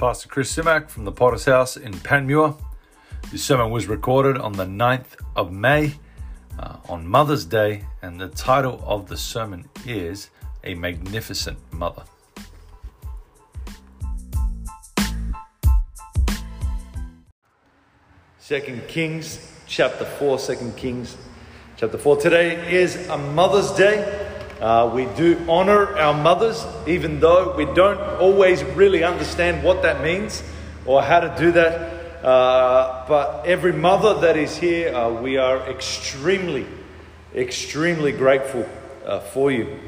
Pastor Chris Simak from the Potter's House in Panmure. This sermon was recorded on the 9th of May on Mother's Day, and the title of the sermon is A Magnificent Mother. Second Kings chapter 4. Today is a Mother's Day. We do honor our mothers, even though we don't always really understand what that means or how to do that. But every mother that is here, we are extremely, extremely grateful for you.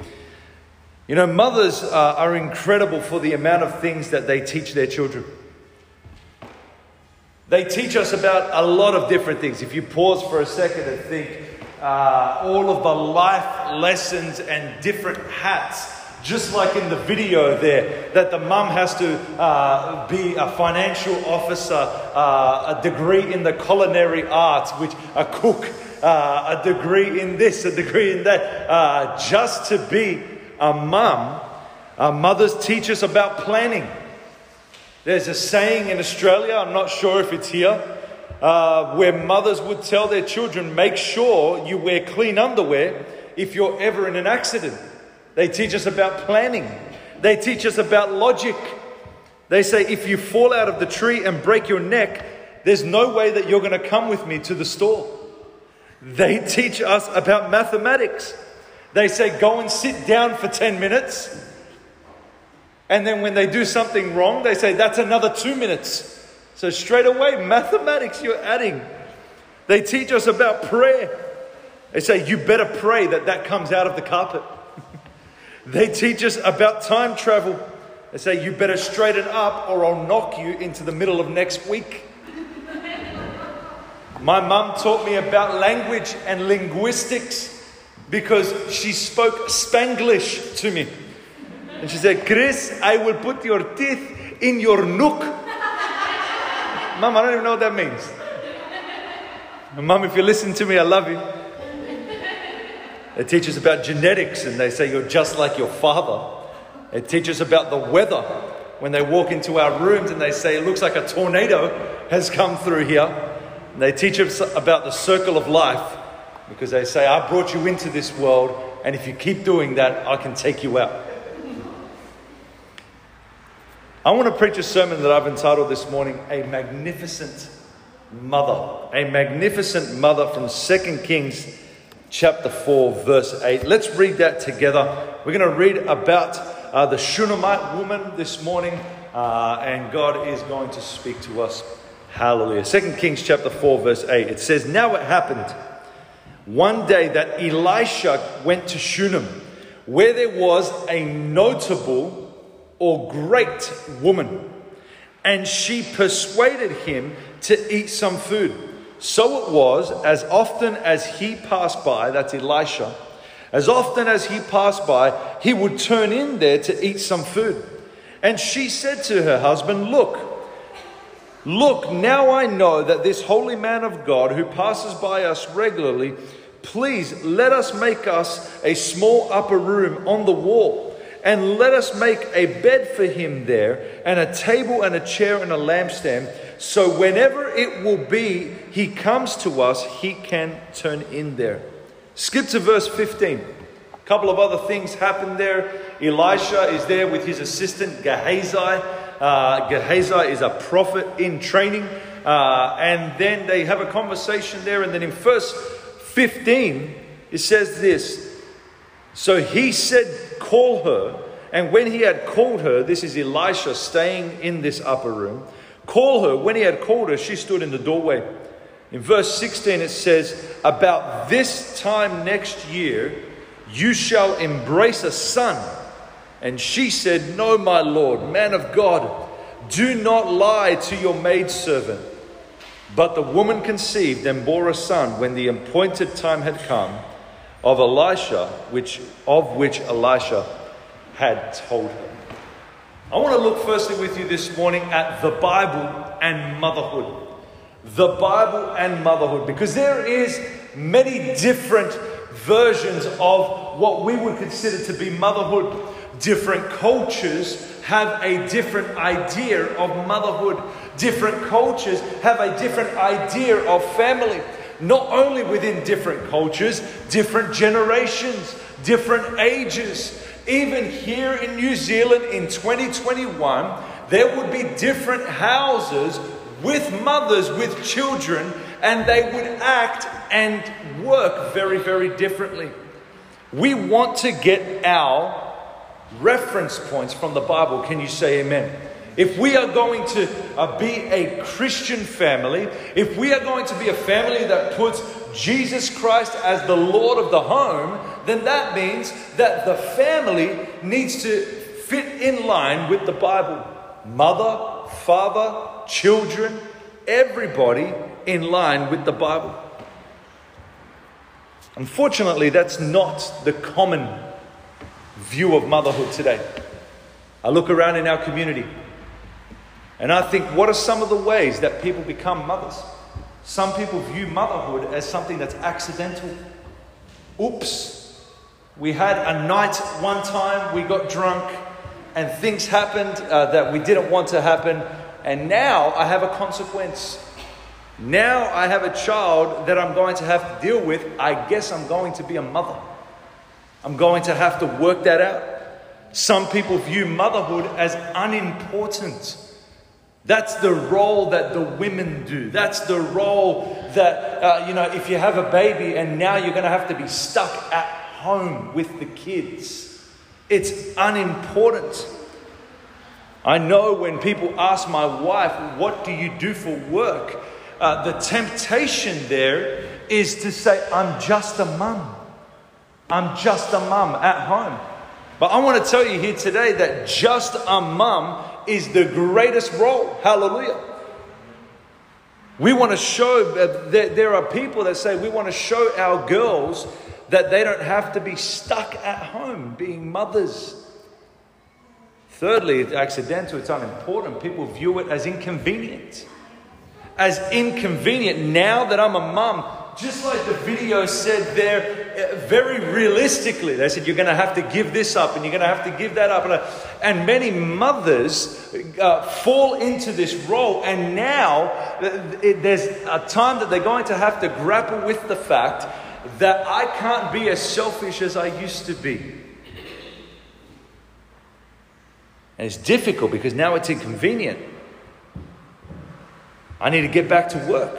You know, mothers are incredible for the amount of things that they teach their children. They teach us about a lot of different things. If you pause for a second and think, all of the life lessons and different hats, just like in the video there, that the mum has to be a financial officer, a degree in the culinary arts, which a cook, a degree in this, a degree in that, just to be a mum. Mothers teach us about planning. There's a saying in Australia, I'm not sure if it's here, where mothers would tell their children, make sure you wear clean underwear if you're ever in an accident. They teach us about planning. They teach us about logic. They say, if you fall out of the tree and break your neck, there's no way that you're going to come with me to the store. They teach us about mathematics. They say, go and sit down for 10 minutes. And then when they do something wrong, they say, that's another 2 minutes. So straight away, mathematics you're adding. They teach us about prayer. They say, you better pray that comes out of the carpet. They teach us about time travel. They say, you better straighten up or I'll knock you into the middle of next week. My mum taught me about language and linguistics because she spoke Spanglish to me. And she said, Chris, I will put your teeth in your nook. Mum, I don't even know what that means. And Mum, if you listen to me, I love you. They teach us about genetics and they say you're just like your father. They teach us about the weather when they walk into our rooms and they say it looks like a tornado has come through here. And they teach us about the circle of life because they say I brought you into this world and if you keep doing that, I can take you out. I want to preach a sermon that I've entitled this morning, A Magnificent Mother. A Magnificent Mother from 2 Kings chapter 4, verse 8. Let's read that together. We're going to read about the Shunammite woman this morning, and God is going to speak to us. Hallelujah. 2 Kings chapter 4, verse 8. It says, now it happened one day that Elisha went to Shunem, where there was a notable or great woman, and she persuaded him to eat some food. So it was, as often as he passed by, that's Elisha, as often as he passed by, he would turn in there to eat some food. And she said to her husband, look, now I know that this holy man of God who passes by us regularly, please let us make us a small upper room on the wall. And let us make a bed for him there, and a table and a chair and a lampstand. So whenever it will be, he comes to us, he can turn in there. Skip to verse 15. A couple of other things happen there. Elisha is there with his assistant, Gehazi. Gehazi is a prophet in training. And then they have a conversation there. And then in verse 15, it says this. So he said, call her. And when he had called her, this is Elisha staying in this upper room. Call her. When he had called her, she stood in the doorway. In verse 16, it says, about this time next year, you shall embrace a son. And she said, no, my Lord, man of God, do not lie to your maidservant. But the woman conceived and bore a son when the appointed time had come. Of which Elisha had told her. I want to look firstly with you this morning at the Bible and motherhood. The Bible and motherhood. Because there is many different versions of what we would consider to be motherhood. Different cultures have a different idea of motherhood. Different cultures have a different idea of family. Not only within different cultures, different generations, different ages. Even here in New Zealand in 2021, there would be different houses with mothers, with children, and they would act and work very, very differently. We want to get our reference points from the Bible. Can you say amen? If we are going to be a Christian family, if we are going to be a family that puts Jesus Christ as the Lord of the home, then that means that the family needs to fit in line with the Bible. Mother, father, children, everybody in line with the Bible. Unfortunately, that's not the common view of motherhood today. I look around in our community and I think, what are some of the ways that people become mothers? Some people view motherhood as something that's accidental. Oops, we had a night one time, we got drunk and things happened that we didn't want to happen, and now I have a consequence. Now I have a child that I'm going to have to deal with. I guess I'm going to be a mother. I'm going to have to work that out. Some people view motherhood as unimportant. That's the role that the women do. That's the role that, if you have a baby and now you're going to have to be stuck at home with the kids. It's unimportant. I know when people ask my wife, what do you do for work? The temptation there is to say, I'm just a mum. I'm just a mum at home. But I want to tell you here today that just a mum is the greatest role. Hallelujah. We want to show that there are people that say we want to show our girls that they don't have to be stuck at home being mothers. Thirdly, it's accidental, it's unimportant. People view it as inconvenient. As inconvenient now that I'm a mum, just like the video said there, very realistically, they said, you're going to have to give this up and you're going to have to give that up. And many mothers fall into this role. And now there's a time that they're going to have to grapple with the fact that I can't be as selfish as I used to be. And it's difficult because now it's inconvenient. I need to get back to work.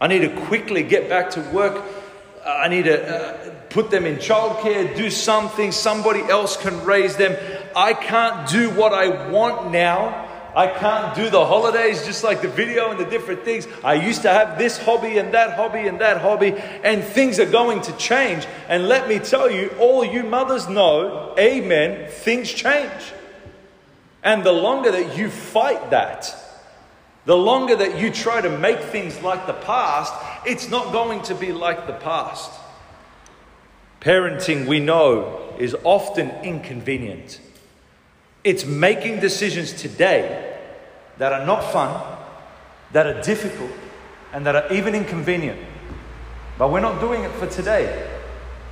I need to quickly get back to work. I need to put them in childcare, do something. Somebody else can raise them. I can't do what I want now. I can't do the holidays, just like the video and the different things. I used to have this hobby and that hobby and that hobby, and things are going to change. And let me tell you, all you mothers know, amen, things change. And the longer that you fight that, the longer that you try to make things like the past, it's not going to be like the past. Parenting, we know, is often inconvenient. It's making decisions today that are not fun, that are difficult, and that are even inconvenient. But we're not doing it for today.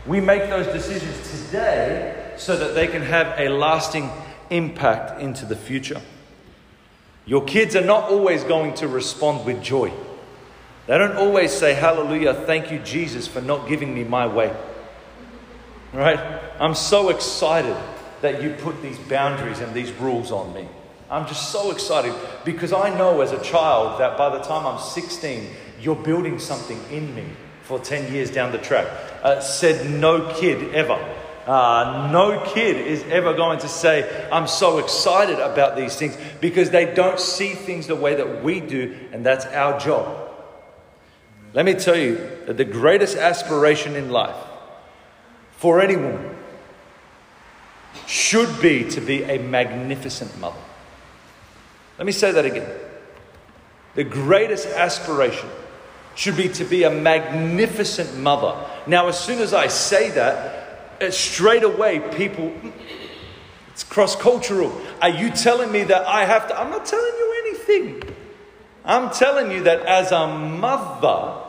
We make those decisions today so that they can have a lasting impact into the future. Your kids are not always going to respond with joy. They don't always say, hallelujah, thank you, Jesus, for not giving me my way. Right? I'm so excited that you put these boundaries and these rules on me. I'm just so excited because I know as a child that by the time I'm 16, you're building something in me for 10 years down the track. Said no kid ever. No kid is ever going to say, I'm so excited about these things, because they don't see things the way that we do, and that's our job. Let me tell you that the greatest aspiration in life for any woman should be to be a magnificent mother. Let me say that again. The greatest aspiration should be to be a magnificent mother. Now, as soon as I say that, straight away, people, it's cross-cultural. Are you telling me that I have to? I'm not telling you anything. I'm telling you that as a mother,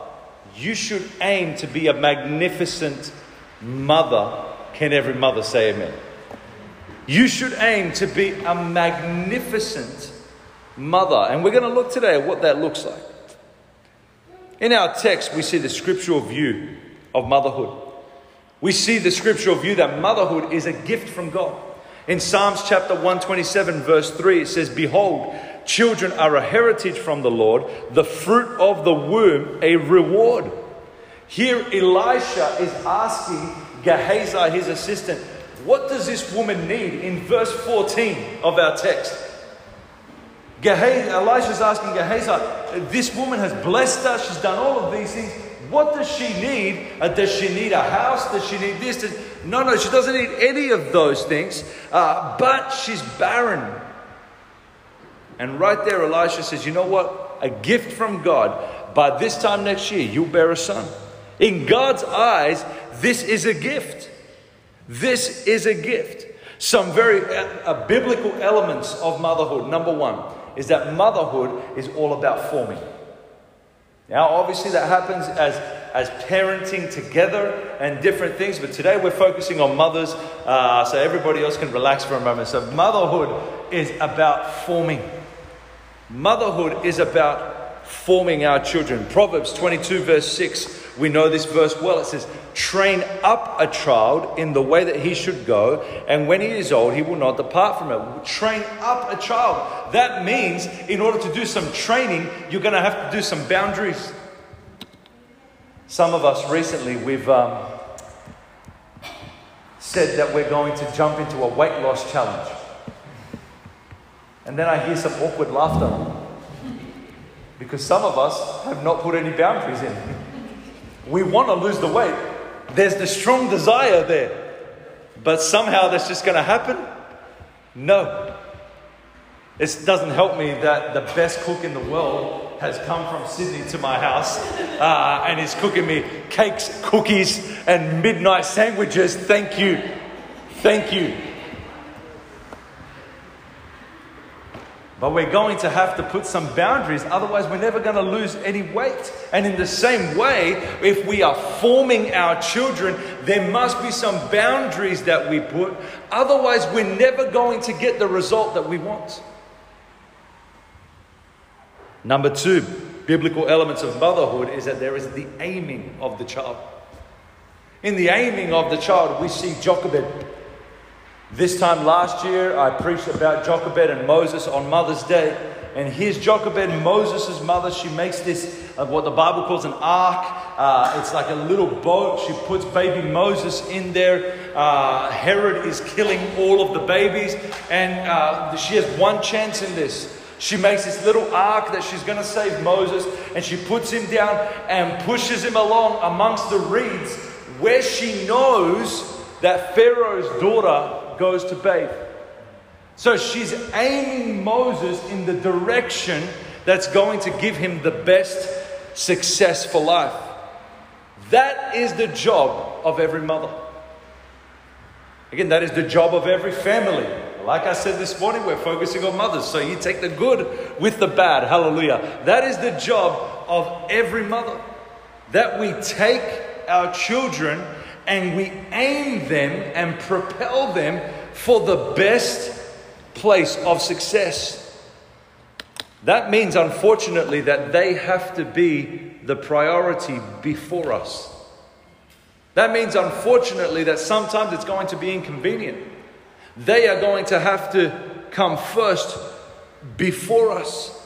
you should aim to be a magnificent mother. Can every mother say amen? You should aim to be a magnificent mother. And we're going to look today at what that looks like. In our text, we see the scriptural view of motherhood. We see the scriptural view that motherhood is a gift from God. In Psalms chapter 127, verse 3, it says, "Behold, children are a heritage from the Lord, the fruit of the womb, a reward." Here, Elisha is asking Gehazi, his assistant, what does this woman need in verse 14 of our text? Elisha is asking Gehazi, this woman has blessed us, she's done all of these things. What does she need? Does she need a house? Does she need this? No, she doesn't need any of those things. But she's barren. And right there, Elisha says, you know what? A gift from God. By this time next year, you'll bear a son. In God's eyes, this is a gift. This is a gift. Some very biblical elements of motherhood. Number one is that motherhood is all about forming. Now, obviously, that happens as parenting together and different things. But today we're focusing on mothers, so everybody else can relax for a moment. So motherhood is about forming. Motherhood is about forming our children. Proverbs 22, verse 6, we know this verse well. It says, "Train up a child in the way that he should go, and when he is old, he will not depart from it." Train up a child. That means in order to do some training, you're going to have to do some boundaries. Some of us recently, we've said that we're going to jump into a weight loss challenge. And then I hear some awkward laughter. Because some of us have not put any boundaries in. We want to lose the weight. There's the strong desire there. But somehow that's just going to happen? No. It doesn't help me that the best cook in the world has come from Sydney to my house and is cooking me cakes, cookies, and midnight sandwiches. Thank you. Thank you. But we're going to have to put some boundaries. Otherwise, we're never going to lose any weight. And in the same way, if we are forming our children, there must be some boundaries that we put. Otherwise, we're never going to get the result that we want. Number two, biblical elements of motherhood is that there is the aiming of the child. In the aiming of the child, we see Jochebed. This time last year, I preached about Jochebed and Moses on Mother's Day. And here's Jochebed, Moses' mother. She makes this, what the Bible calls an ark. It's like a little boat. She puts baby Moses in there. Herod is killing all of the babies. And she has one chance in this. She makes this little ark that she's going to save Moses, and she puts him down and pushes him along amongst the reeds where she knows that Pharaoh's daughter goes to bathe. So she's aiming Moses in the direction that's going to give him the best success for life. That is the job of every mother. Again, that is the job of every family. Like I said this morning, we're focusing on mothers. So you take the good with the bad. Hallelujah. That is the job of every mother. That we take our children and we aim them and propel them for the best place of success. That means, unfortunately, that they have to be the priority before us. That means, unfortunately, that sometimes it's going to be inconvenient. They are going to have to come first before us.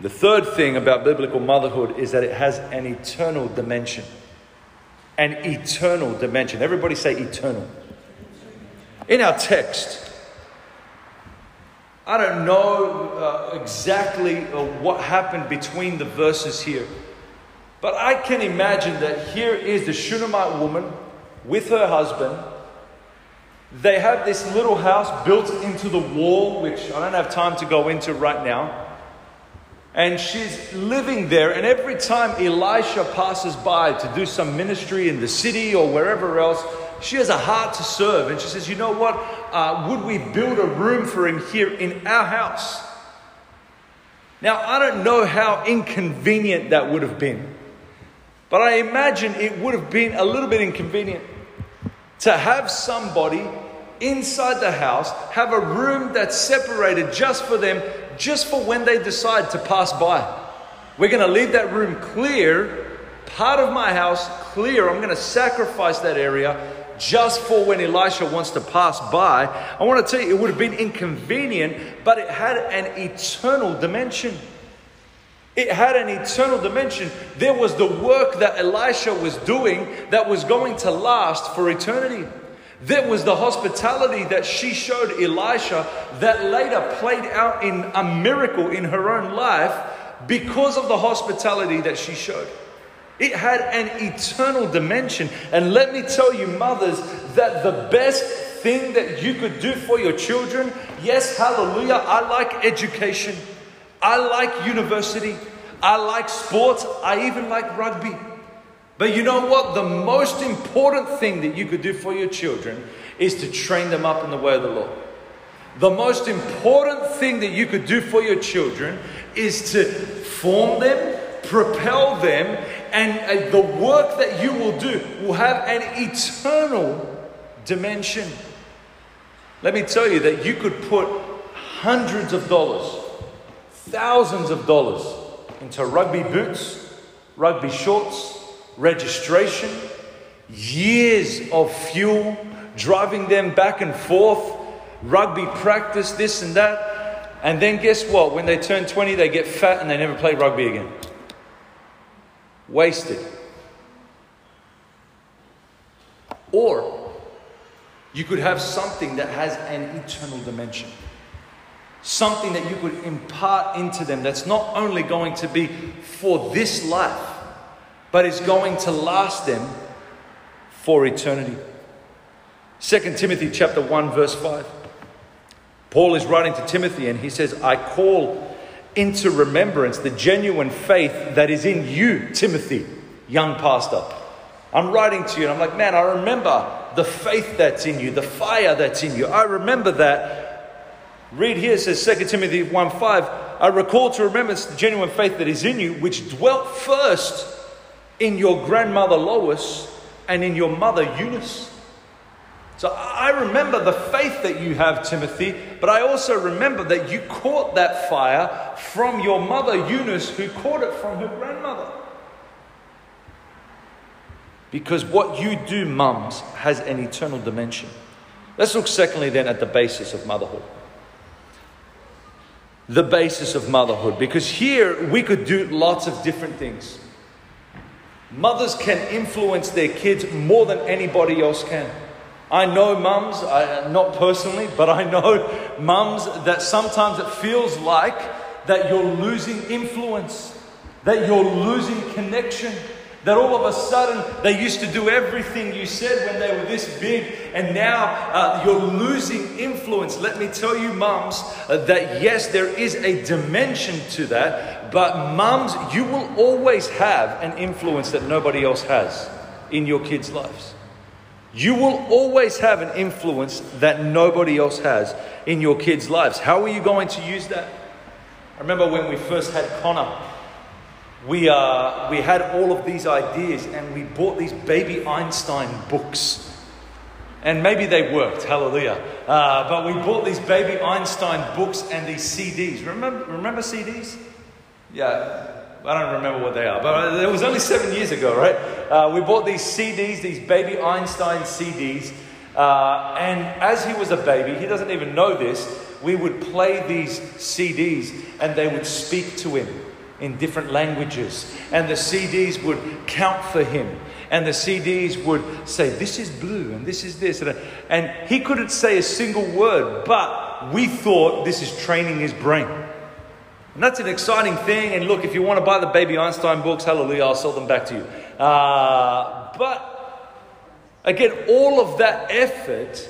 The third thing about biblical motherhood is that it has an eternal dimension. An eternal dimension. Everybody say eternal. In our text, I don't know exactly what happened between the verses here. But I can imagine that here is the Shunammite woman with her husband. They have this little house built into the wall, which I don't have time to go into right now. And she's living there. And every time Elisha passes by to do some ministry in the city or wherever else, she has a heart to serve. And she says, you know what? Would we build a room for him here in our house? Now, I don't know how inconvenient that would have been. But I imagine it would have been a little bit inconvenient to have somebody inside the house, have a room that's separated just for them, just for when they decide to pass by. We're going to leave that room clear, part of my house clear. I'm going to sacrifice that area just for when Elisha wants to pass by. I want to tell you, it would have been inconvenient, but it had an eternal dimension. It had an eternal dimension. There was the work that Elisha was doing that was going to last for eternity. There was the hospitality that she showed Elisha that later played out in a miracle in her own life because of the hospitality that she showed. It had an eternal dimension. And let me tell you, mothers, that the best thing that you could do for your children, yes, hallelujah, I like education. I like university. I like sports. I even like rugby. But you know what? The most important thing that you could do for your children is to train them up in the way of the Lord. The most important thing that you could do for your children is to form them, propel them, and the work that you will do will have an eternal dimension. Let me tell you that you could put hundreds of dollars, thousands of dollars into rugby boots, rugby shorts, registration, years of fuel, driving them back and forth, rugby practice, this and that. And then guess what? When they turn 20, they get fat and they never play rugby again. Wasted. Or you could have something that has an eternal dimension. Something that you could impart into them that's not only going to be for this life, but is going to last them for eternity. 2 Timothy chapter 1 verse 5. Paul is writing to Timothy and he says, I call into remembrance the genuine faith that is in you, Timothy, young pastor. I'm writing to you and I'm like, man, I remember the faith that's in you, the fire that's in you. I remember that. Read here, it says 2 Timothy 1:5, I recall to remembrance the genuine faith that is in you, which dwelt first in your grandmother Lois and in your mother Eunice. So I remember the faith that you have, Timothy, but I also remember that you caught that fire from your mother, Eunice, who caught it from her grandmother. Because what you do, mums, has an eternal dimension. Let's look secondly then at the basis of motherhood. The basis of motherhood, because here we could do lots of different things. Mothers can influence their kids more than anybody else can. I know mums, not personally, but I know mums that sometimes it feels like that you're losing influence, that you're losing connection, that all of a sudden they used to do everything you said when they were this big and now you're losing influence. Let me tell you, mums, that yes, there is a dimension to that, but mums, you will always have an influence that nobody else has in your kids' lives. You will always have an influence that nobody else has in your kids' lives. How are you going to use that? I remember when we first had Connor, we had all of these ideas and we bought these Baby Einstein books. And maybe they worked, hallelujah. But we bought these Baby Einstein books and these CDs. Remember CDs? Yeah. I don't remember what they are, but it was only 7 years ago, right? We bought these CDs, these Baby Einstein CDs. And as he was a baby, he doesn't even know this, we would play these CDs and they would speak to him in different languages. And the CDs would count for him. And the CDs would say, this is blue and this is this. And he couldn't say a single word, but we thought this is training his brain. And that's an exciting thing. And look, if you want to buy the Baby Einstein books, hallelujah, I'll sell them back to you. But again, all of that effort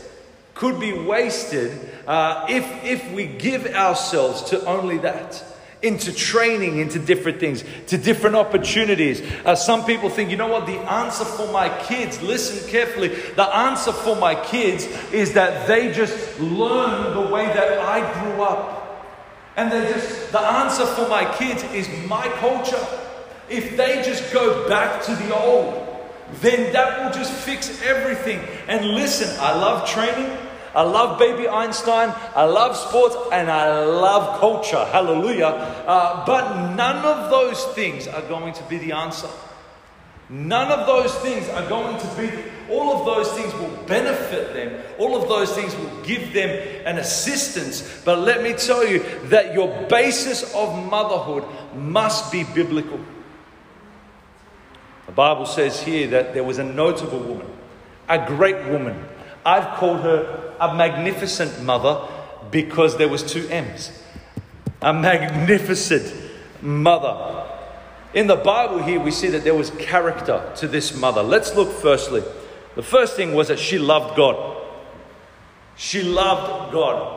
could be wasted if we give ourselves to only that. Into training, into different things, to different opportunities. Some people think, you know what, the answer for my kids, listen carefully, the answer for my kids is that they just learn the way that I grew up. And the answer for my kids is my culture. If they just go back to the old, then that will just fix everything. And listen, I love training. I love Baby Einstein. I love sports and I love culture. Hallelujah. But none of those things are going to be the answer. None of those things are going to be, all of those things will benefit them. All of those things will give them an assistance. But let me tell you that your basis of motherhood must be biblical. The Bible says here that there was a notable woman, a great woman. I've called her a magnificent mother because there was two M's. A magnificent mother. In the Bible here, we see that there was character to this mother. Let's look firstly. The first thing was that she loved God. She loved God.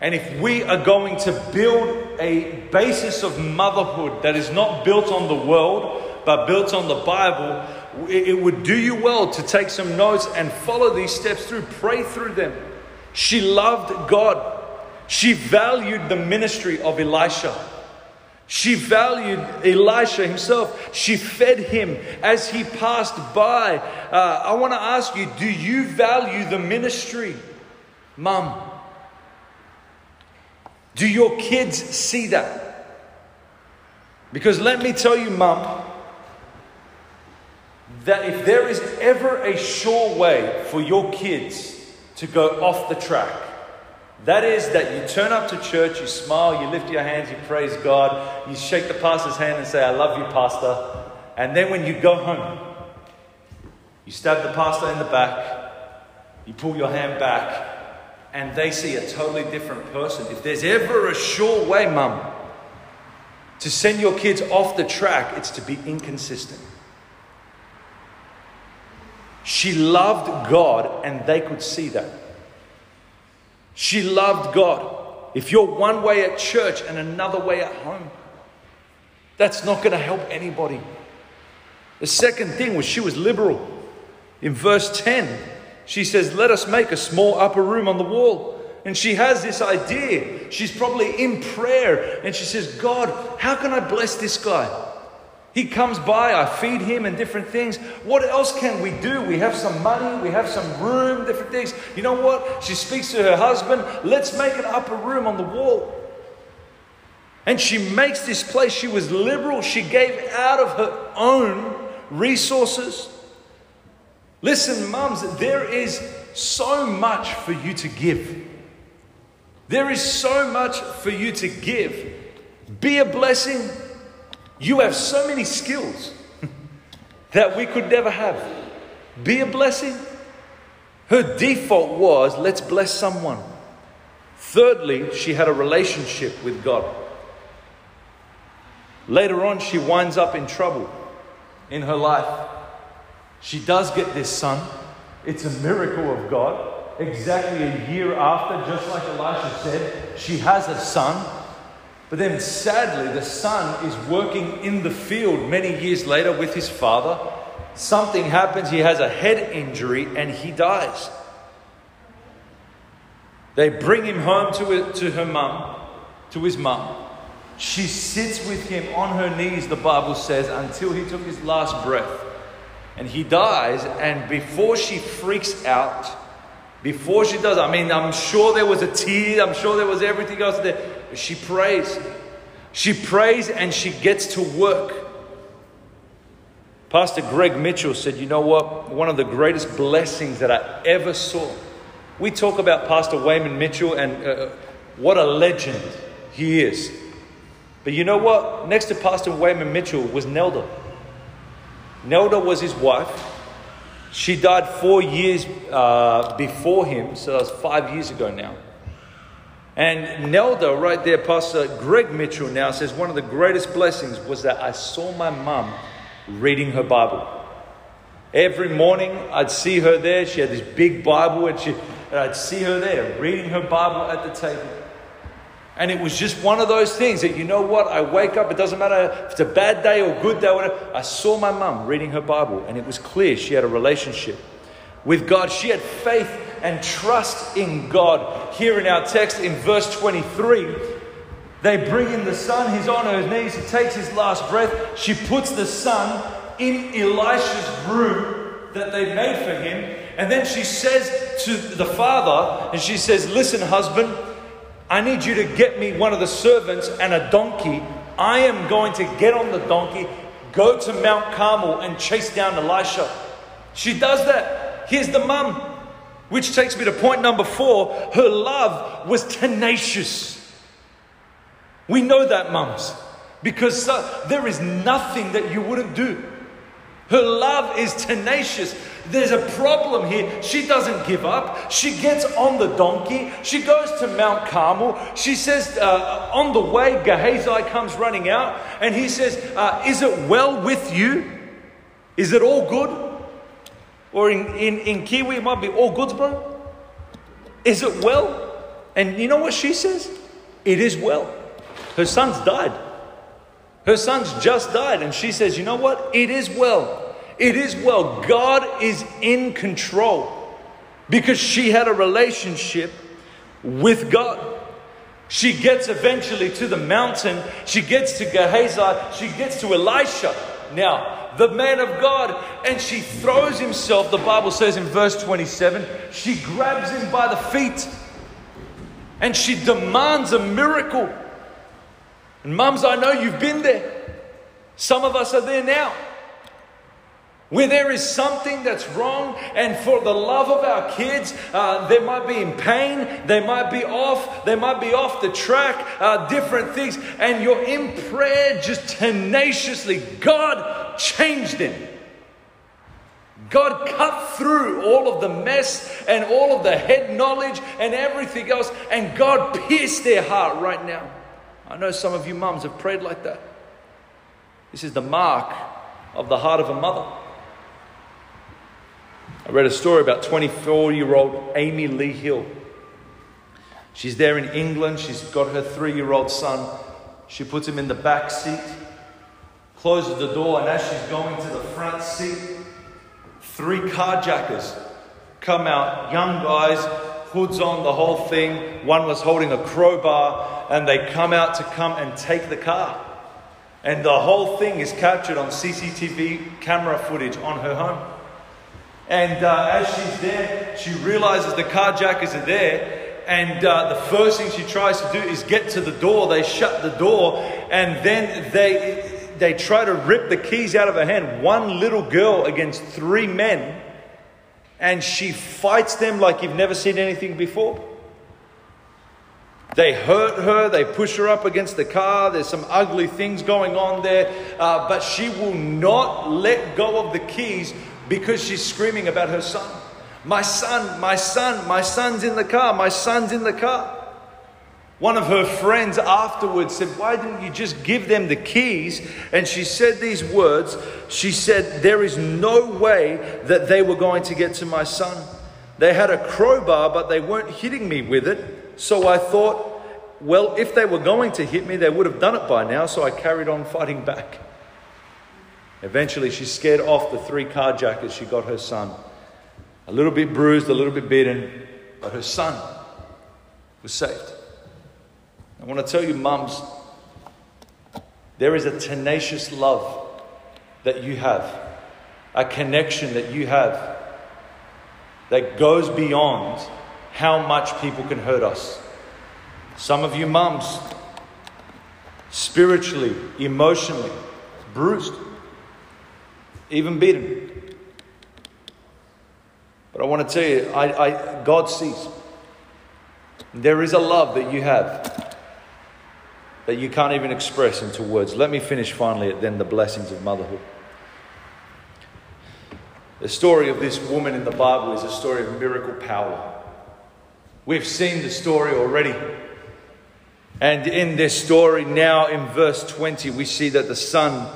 And if we are going to build a basis of motherhood that is not built on the world, but built on the Bible, it would do you well to take some notes and follow these steps through. Pray through them. She loved God. She valued the ministry of Elisha. She valued Elisha himself. She fed him as he passed by. I want to ask you, do you value the ministry, Mum? Do your kids see that? Because let me tell you, Mum, that if there is ever a sure way for your kids to go off the track, that is that you turn up to church, you smile, you lift your hands, you praise God, you shake the pastor's hand and say, I love you, pastor. And then when you go home, you stab the pastor in the back, you pull your hand back, and they see a totally different person. If there's ever a sure way, Mum, to send your kids off the track, it's to be inconsistent. She loved God and they could see that. She loved God. If you're one way at church and another way at home, that's not going to help anybody. The second thing was she was liberal. In verse 10, she says, let us make a small upper room on the wall. And she has this idea. She's probably in prayer. And she says, God, how can I bless this guy? He comes by, I feed him and different things. What else can we do? We have some money, we have some room, different things. You know what? She speaks to her husband, let's make an upper room on the wall. And she makes this place. She was liberal. She gave out of her own resources. Listen, mums, there is so much for you to give. There is so much for you to give. Be a blessing. You have so many skills that we could never have. Be a blessing. Her default was, let's bless someone. Thirdly, she had a relationship with God. Later on, she winds up in trouble in her life. She does get this son. It's a miracle of God. Exactly a year after, just like Elisha said, she has a son. But then sadly, the son is working in the field many years later with his father. Something happens. He has a head injury and he dies. They bring him home to his mum. She sits with him on her knees, the Bible says, until he took his last breath. And he dies. And before she freaks out, before she does, I mean, I'm sure there was a tear. I'm sure there was everything else there. She prays. She prays and she gets to work. Pastor Greg Mitchell said, you know what? One of the greatest blessings that I ever saw. We talk about Pastor Wayman Mitchell and what a legend he is. But you know what? Next to Pastor Wayman Mitchell was Nelda. Nelda was his wife. She died 4 years before him. So that was 5 years ago now. And Nelda, right there, Pastor Greg Mitchell now says, one of the greatest blessings was that I saw my mum reading her Bible. Every morning, I'd see her there. She had this big Bible, and I'd see her there reading her Bible at the table. And it was just one of those things that, you know what, I wake up, it doesn't matter if it's a bad day or good day, whatever. I saw my mum reading her Bible, and it was clear she had a relationship with God. She had faith and trust in God. Here in our text in verse 23, they bring in the son. He's on her knees. He takes his last breath. She puts the son in Elisha's room that they made for him. And then she says to the father and she says, listen, husband, I need you to get me one of the servants and a donkey. I am going to get on the donkey, go to Mount Carmel and chase down Elisha. She does that. Here's the mum, which takes me to point number 4. Her love was tenacious. We know that, mums, because there is nothing that you wouldn't do. Her love is tenacious. There's a problem here. She doesn't give up. She gets on the donkey. She goes to Mount Carmel. She says, on the way, Gehazi comes running out and he says, is it well with you? Is it all good? Or in Kiwi, it might be all goods, bro. Is it well? And you know what she says? It is well. Her son's died. Her son's just died. And she says, you know what? It is well. It is well. God is in control, because she had a relationship with God. She gets eventually to the mountain. She gets to Gehazi. She gets to Elisha, now the man of God. And she throws himself, the Bible says in verse 27, she grabs him by the feet and she demands a miracle. And mums, I know you've been there. Some of us are there now, where there is something that's wrong, and for the love of our kids, they might be in pain, they might be off the track, different things, and you're in prayer just tenaciously. God changed them. God cut through all of the mess and all of the head knowledge and everything else, and God pierced their heart right now. I know some of you mums have prayed like that. This is the mark of the heart of a mother. I read a story about 24-year-old Amy Lee Hill. She's there in England. She's got her 3-year-old son. She puts him in the back seat, closes the door, and as she's going to the front seat, 3 carjackers come out, young guys, hoods on, the whole thing. One was holding a crowbar, and they come out to come and take the car. And the whole thing is captured on CCTV camera footage on her home. And as she's there, she realizes the carjackers are there. And the first thing she tries to do is get to the door. They shut the door, and then they try to rip the keys out of her hand. One little girl against 3 men. And she fights them like you've never seen anything before. They hurt her. They push her up against the car. There's some ugly things going on there. But she will not let go of the keys, because she's screaming about her son. My son, my son, my son's in the car, my son's in the car. One of her friends afterwards said, why didn't you just give them the keys? And she said these words. She said, there is no way that they were going to get to my son. They had a crowbar, but they weren't hitting me with it. So I thought, well, if they were going to hit me, they would have done it by now. So I carried on fighting back. Eventually, she scared off the 3 carjackers. She got her son. A little bit bruised, a little bit beaten, but her son was saved. I want to tell you, mums, there is a tenacious love that you have, a connection that you have that goes beyond how much people can hurt us. Some of you mums, spiritually, emotionally, bruised, even beaten. But I want to tell you, God sees. There is a love that you have that you can't even express into words. Let me finish finally at then the blessings of motherhood. The story of this woman in the Bible is a story of miracle power. We've seen the story already. And in this story now in verse 20, we see that the son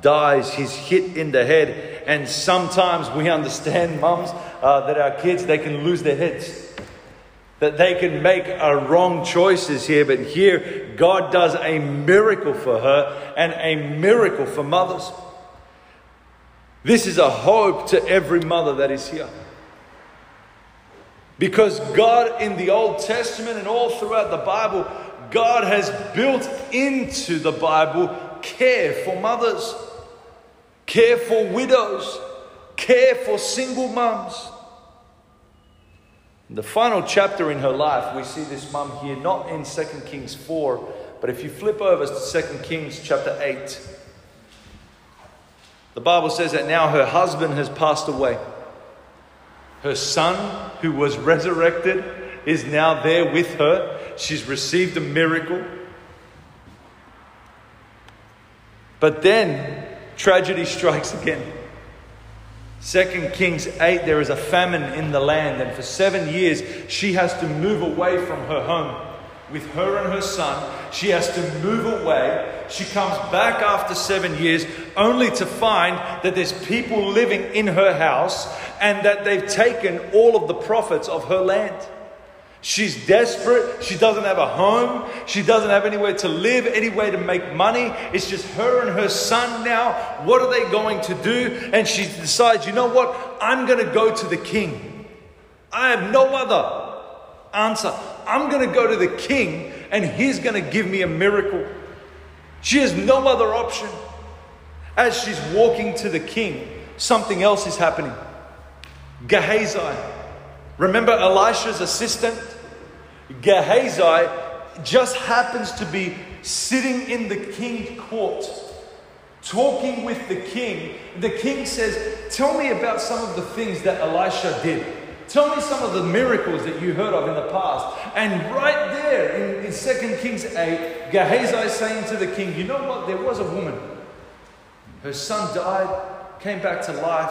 dies. He's hit in the head. And sometimes we understand, mums, that our kids, they can lose their heads, that they can make wrong choices here. But here God does a miracle for her and a miracle for mothers. This is a hope to every mother that is here, because God in the Old Testament and all throughout the Bible, God has built into the Bible care for mothers, care for widows, care for single mums. In the final chapter in her life, we see this mum here, not in 2 Kings 4, but if you flip over to 2 Kings chapter 8, the Bible says that now her husband has passed away. Her son, who was resurrected, is now there with her. She's received a miracle. But then tragedy strikes again. 2 Kings 8, there is a famine in the land, and for 7 years she has to move away from her home. With her and her son, she has to move away. She comes back after 7 years only to find that there's people living in her house and that they've taken all of the profits of her land. She's desperate. She doesn't have a home. She doesn't have anywhere to live, any way to make money. It's just her and her son now. What are they going to do? And she decides, you know what? I'm going to go to the king. I have no other answer. I'm going to go to the king and he's going to give me a miracle. She has no other option. As she's walking to the king, something else is happening. Gehazi, remember Elisha's assistant? Gehazi just happens to be sitting in the king's court, talking with the king. The king says, tell me about some of the things that Elisha did. Tell me some of the miracles that you heard of in the past. And right there in 2 Kings 8, Gehazi is saying to the king, you know what? There was a woman. Her son died, came back to life.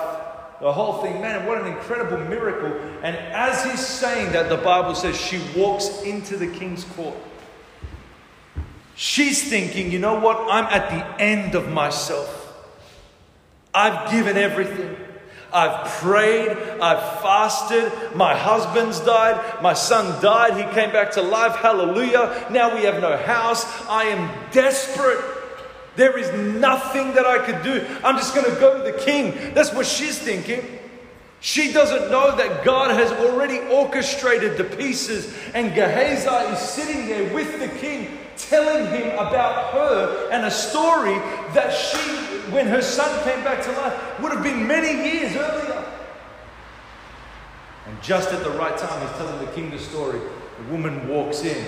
The whole thing, man, what an incredible miracle. And as he's saying that, the Bible says she walks into the king's court. She's thinking, you know what? I'm at the end of myself. I've given everything. I've prayed, I've fasted, my husband's died, my son died, he came back to life, hallelujah. Now we have no house, I am desperate. There is nothing that I could do. I'm just going to go to the king. That's what she's thinking. She doesn't know that God has already orchestrated the pieces, and Gehazi is sitting there with the king, telling him about her and a story that she, when her son came back to life, would have been many years earlier. And just at the right time, he's telling the king the story. The woman walks in.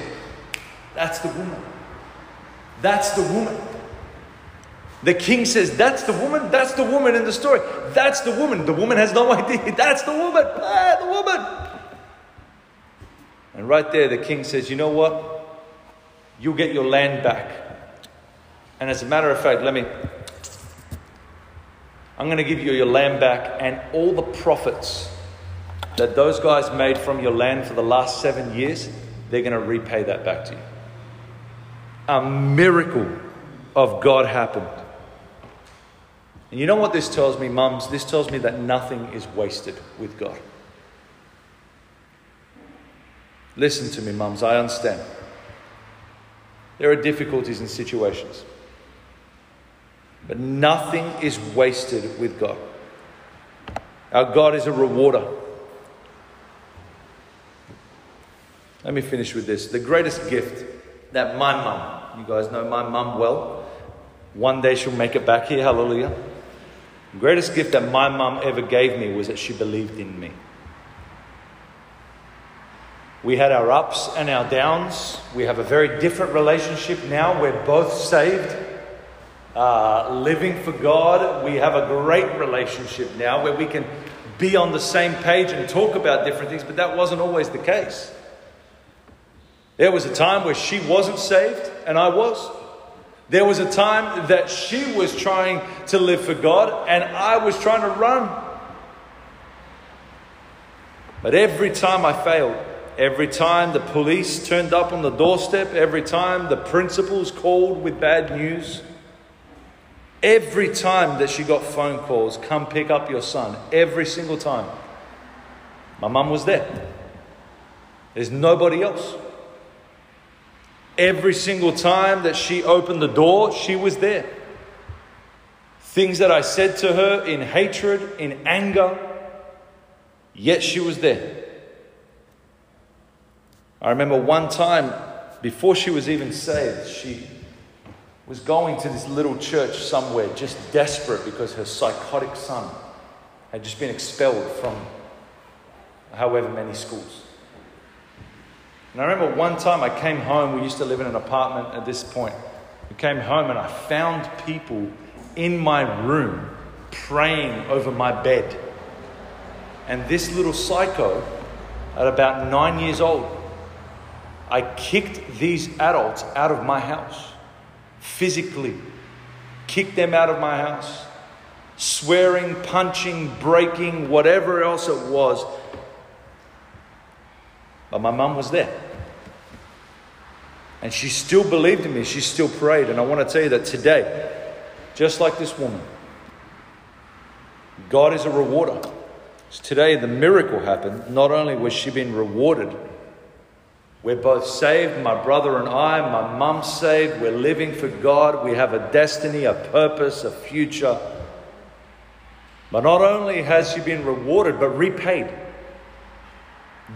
That's the woman. That's the woman. The king says, that's the woman? That's the woman in the story. That's the woman. The woman has no idea. That's the woman. Ah, the woman. And right there, the king says, you know what? You'll get your land back. And as a matter of fact, I'm going to give you your land back and all the profits that those guys made from your land for the last 7 years, they're going to repay that back to you. A miracle of God happened. And you know what this tells me, mums? This tells me that nothing is wasted with God. Listen to me, mums. I understand. There are difficulties and situations. But nothing is wasted with God. Our God is a rewarder. Let me finish with this. The greatest gift that my mum, you guys know my mum well. One day she'll make it back here, hallelujah. The greatest gift that my mum ever gave me was that she believed in me. We had our ups and our downs. We have a very different relationship now. We're both saved, living for God. We have a great relationship now where we can be on the same page and talk about different things, but that wasn't always the case. There was a time where she wasn't saved and I was. There was a time that she was trying to live for God and I was trying to run. But every time I failed, every time the police turned up on the doorstep, every time the principals called with bad news, every time that she got phone calls, come pick up your son, every single time, my mum was there. There's nobody else. Every single time that she opened the door, she was there. Things that I said to her in hatred, in anger, yet she was there. I remember one time, before she was even saved, she was going to this little church somewhere, just desperate because her psychotic son had just been expelled from however many schools. And I remember one time I came home. We used to live in an apartment at this point. I came home and I found people in my room praying over my bed. And this little psycho, at about 9 years old, I kicked these adults out of my house. Physically. Kicked them out of my house. Swearing, punching, breaking, whatever else it was. But my mum was there. And she still believed in me. She still prayed. And I want to tell you that today, just like this woman, God is a rewarder. So today the miracle happened. Not only was she being rewarded, we're both saved. My brother and I, my mum's saved. We're living for God. We have a destiny, a purpose, a future. But not only has she been rewarded, but repaid.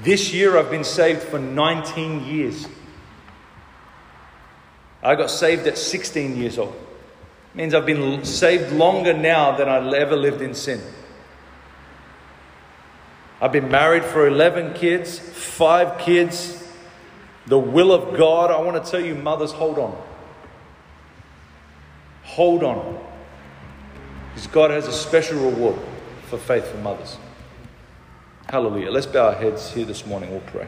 This year I've been saved for 19 years. I got saved at 16 years old. It means I've been saved longer now than I ever lived in sin. I've been married for 11 kids, 5 kids. The will of God. I want to tell you, mothers, hold on. Hold on. Because God has a special reward for faithful mothers. Hallelujah. Let's bow our heads here this morning. We'll pray.